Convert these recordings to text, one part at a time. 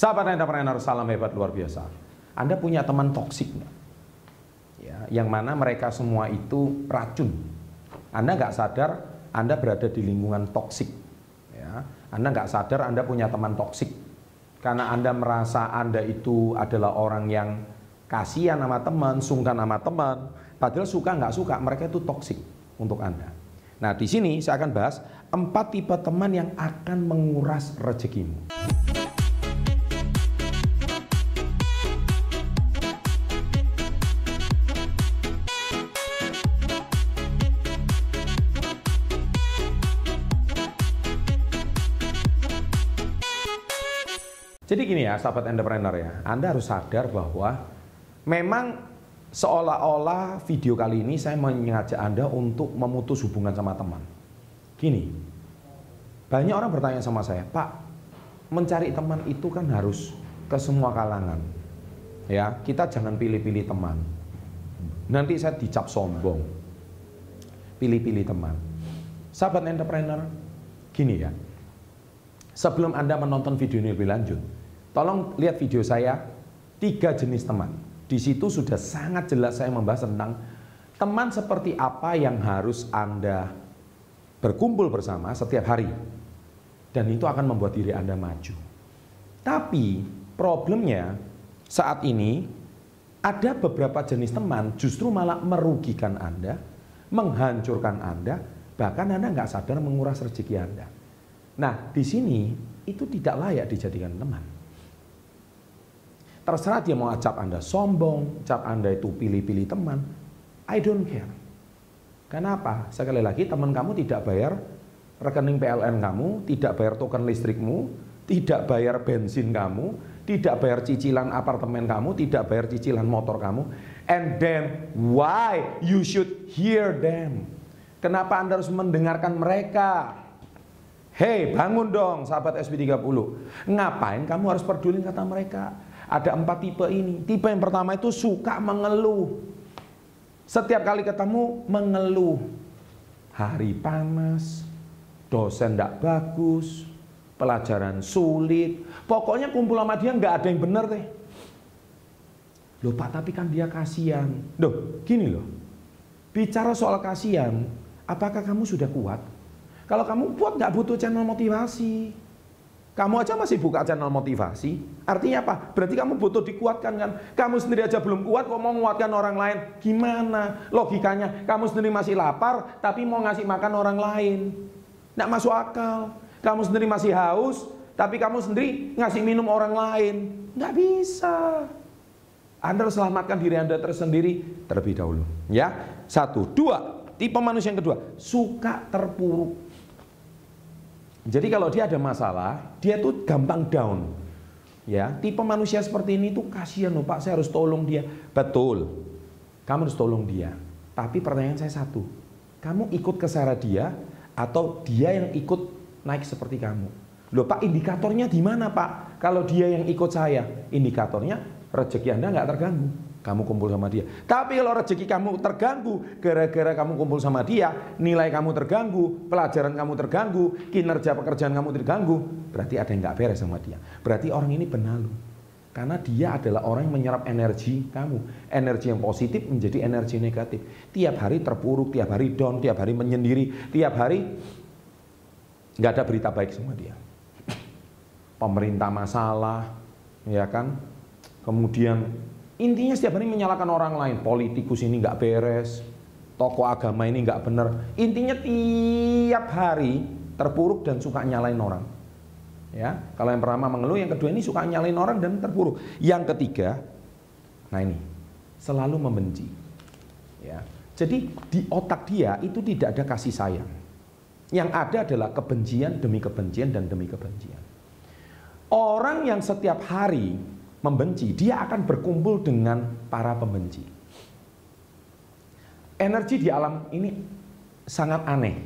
Sahabat entrepreneur, salam hebat luar biasa. Anda punya teman toksik nggak? Ya, yang mana mereka semua itu racun. Anda nggak sadar Anda berada di lingkungan toksik. Ya, Anda nggak sadar Anda punya teman toksik. Karena Anda merasa Anda itu adalah orang yang kasihan sama teman, sungkan sama teman. Padahal suka nggak suka, mereka itu toksik untuk Anda. Nah, di sini saya akan bahas 4 tipe teman yang akan menguras rezekimu. Jadi gini ya, sahabat entrepreneur ya, Anda harus sadar bahwa memang seolah-olah video kali ini saya mengajak Anda untuk memutus hubungan sama teman. Gini, banyak orang bertanya sama saya, Pak, mencari teman itu kan harus ke semua kalangan. Ya, kita jangan pilih-pilih teman. Nanti saya dicap sombong. Pilih-pilih teman. Sahabat entrepreneur, gini ya, sebelum Anda menonton video ini lebih lanjut, tolong lihat video saya 3 jenis teman. Di situ sudah sangat jelas saya membahas tentang teman seperti apa yang harus Anda berkumpul bersama setiap hari. Dan itu akan membuat diri Anda maju. Tapi problemnya saat ini ada beberapa jenis teman justru malah merugikan Anda, menghancurkan Anda, bahkan Anda nggak sadar menguras rezeki Anda. Nah, di sini itu tidak layak dijadikan teman. Terserah dia mau acap Anda sombong, acap Anda itu pilih-pilih teman, I don't care. Kenapa? Sekali lagi, teman kamu tidak bayar rekening PLN kamu, tidak bayar token listrikmu, tidak bayar bensin kamu, tidak bayar cicilan apartemen kamu, tidak bayar cicilan motor kamu. And then why you should hear them? Kenapa Anda harus mendengarkan mereka? Hei, bangun dong sahabat SB30. Ngapain kamu harus peduli kata mereka? Ada 4 tipe ini. Tipe yang pertama itu suka mengeluh. Setiap kali ketemu mengeluh. Hari panas, dosen tidak bagus, pelajaran sulit. Pokoknya kumpul sama dia nggak ada yang benar deh. Loh Pak, tapi kan dia kasihan. Loh, gini loh. Bicara soal kasihan, apakah kamu sudah kuat? Kalau kamu buat nggak butuh channel motivasi. Kamu aja masih buka channel motivasi. Artinya apa? Berarti kamu butuh dikuatkan kan? Kamu sendiri aja belum kuat kok mau menguatkan orang lain. Gimana logikanya? Kamu sendiri masih lapar tapi mau ngasih makan orang lain. Nggak masuk akal. Kamu sendiri masih haus tapi kamu sendiri ngasih minum orang lain. Nggak bisa. Anda harus selamatkan diri Anda tersendiri terlebih dahulu. Ya, 1, 2. Tipe manusia yang kedua, suka terpuruk. Jadi kalau dia ada masalah, dia tuh gampang down. Ya, tipe manusia seperti ini tuh kasihan loh Pak, saya harus tolong dia. Betul, kamu harus tolong dia. Tapi pertanyaan saya 1, kamu ikut kesara dia atau dia yang ikut naik seperti kamu? Loh Pak, indikatornya di mana Pak? Kalau dia yang ikut saya, indikatornya rezeki Anda nggak terganggu. Kamu kumpul sama dia. Tapi kalau rezeki kamu terganggu, gara-gara kamu kumpul sama dia, nilai kamu terganggu, pelajaran kamu terganggu, kinerja pekerjaan kamu terganggu, berarti ada yang nggak beres sama dia. Berarti orang ini benalu. Karena dia adalah orang yang menyerap energi kamu. Energi yang positif menjadi energi negatif. Tiap hari terpuruk, tiap hari down, tiap hari menyendiri, tiap hari nggak ada berita baik sama dia. Pemerintah masalah, ya kan? Kemudian intinya setiap hari menyalahkan orang lain. Politikus ini nggak beres, tokoh agama ini nggak benar. Intinya tiap hari terpuruk dan suka nyalain orang. Ya, kalau yang pertama mengeluh, yang kedua ini suka nyalain orang dan terpuruk. Yang ketiga, nah ini selalu membenci. Ya, jadi di otak dia itu tidak ada kasih sayang. Yang ada adalah kebencian demi kebencian dan demi kebencian. Orang yang setiap hari membenci, dia akan berkumpul dengan para pembenci. Energi di alam ini sangat aneh.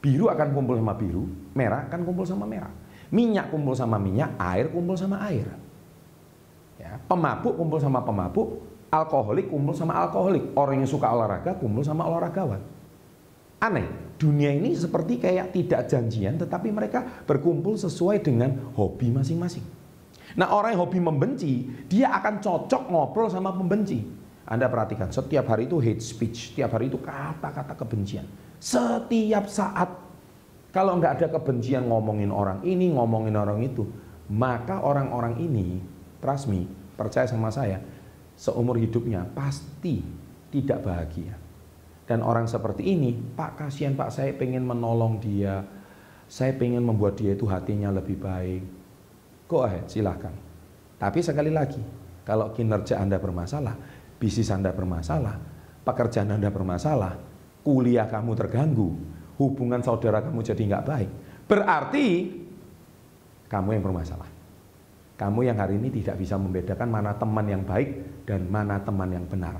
Biru akan kumpul sama biru, merah akan kumpul sama merah. Minyak kumpul sama minyak, air kumpul sama air. Ya, pemabuk kumpul sama pemabuk, alkoholik kumpul sama alkoholik. Orang yang suka olahraga kumpul sama olahragawan. Aneh, dunia ini seperti kayak tidak janjian, tetapi mereka berkumpul sesuai dengan hobi masing-masing. Nah, orang yang hobi membenci, dia akan cocok ngobrol sama pembenci. Anda perhatikan, setiap hari itu hate speech, tiap hari itu kata-kata kebencian. Setiap saat, kalau nggak ada kebencian ngomongin orang ini, ngomongin orang itu, maka orang-orang ini, trust me, percaya sama saya, seumur hidupnya pasti tidak bahagia. Dan orang seperti ini, Pak kasihan Pak, saya pengen menolong dia, saya pengen membuat dia itu hatinya lebih baik. Go ahead, silahkan. Tapi sekali lagi, kalau kinerja Anda bermasalah, bisnis Anda bermasalah, pekerjaan Anda bermasalah, kuliah kamu terganggu, hubungan saudara kamu jadi nggak baik, berarti kamu yang bermasalah. Kamu yang hari ini tidak bisa membedakan mana teman yang baik dan mana teman yang benar.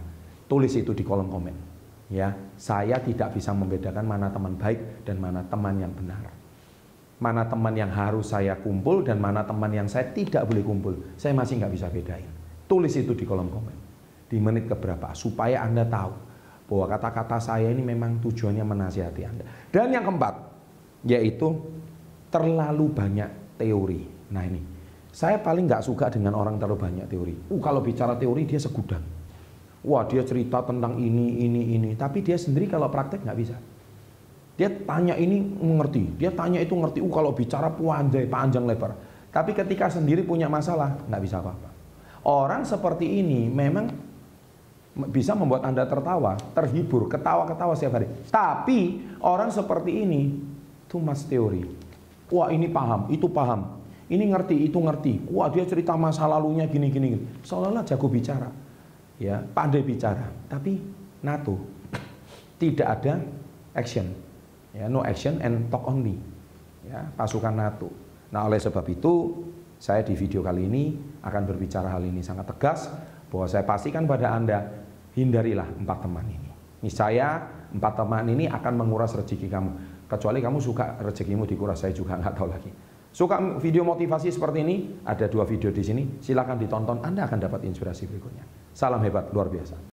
Tulis itu di kolom komen. Ya, saya tidak bisa membedakan mana teman baik dan mana teman yang benar. Mana teman yang harus saya kumpul dan mana teman yang saya tidak boleh kumpul. Saya masih nggak bisa bedain. Tulis itu di kolom komen. Di menit keberapa. Supaya Anda tahu bahwa kata-kata saya ini memang tujuannya menasihati Anda. Dan yang keempat, yaitu terlalu banyak teori. Nah ini, saya paling nggak suka dengan orang terlalu banyak teori. Kalau bicara teori dia segudang. Wah, dia cerita tentang ini. Tapi dia sendiri kalau praktek nggak bisa. Dia tanya ini mengerti, dia tanya itu ngerti. Kalau bicara panjang lebar. Tapi ketika sendiri punya masalah, nggak bisa apa-apa. Orang seperti ini memang bisa membuat Anda tertawa, terhibur, ketawa-ketawa setiap hari. Tapi orang seperti ini, too much teori. Ini paham, itu paham. Ini ngerti, itu ngerti. Dia cerita masa lalunya gini. Seolah-olah jago bicara, ya, pandai bicara. Tapi NATO, tidak ada action. Ya, no action and talk only, ya, pasukan NATO. Nah, oleh sebab itu, saya di video kali ini akan berbicara hal ini sangat tegas, bahwa saya pastikan pada Anda, hindarilah 4 teman ini. Niscaya 4 teman ini akan menguras rezeki kamu. Kecuali kamu suka rezekimu dikuras, saya juga nggak tahu lagi. Suka video motivasi seperti ini, ada 2 video di sini, silahkan ditonton, Anda akan dapat inspirasi berikutnya. Salam hebat, luar biasa.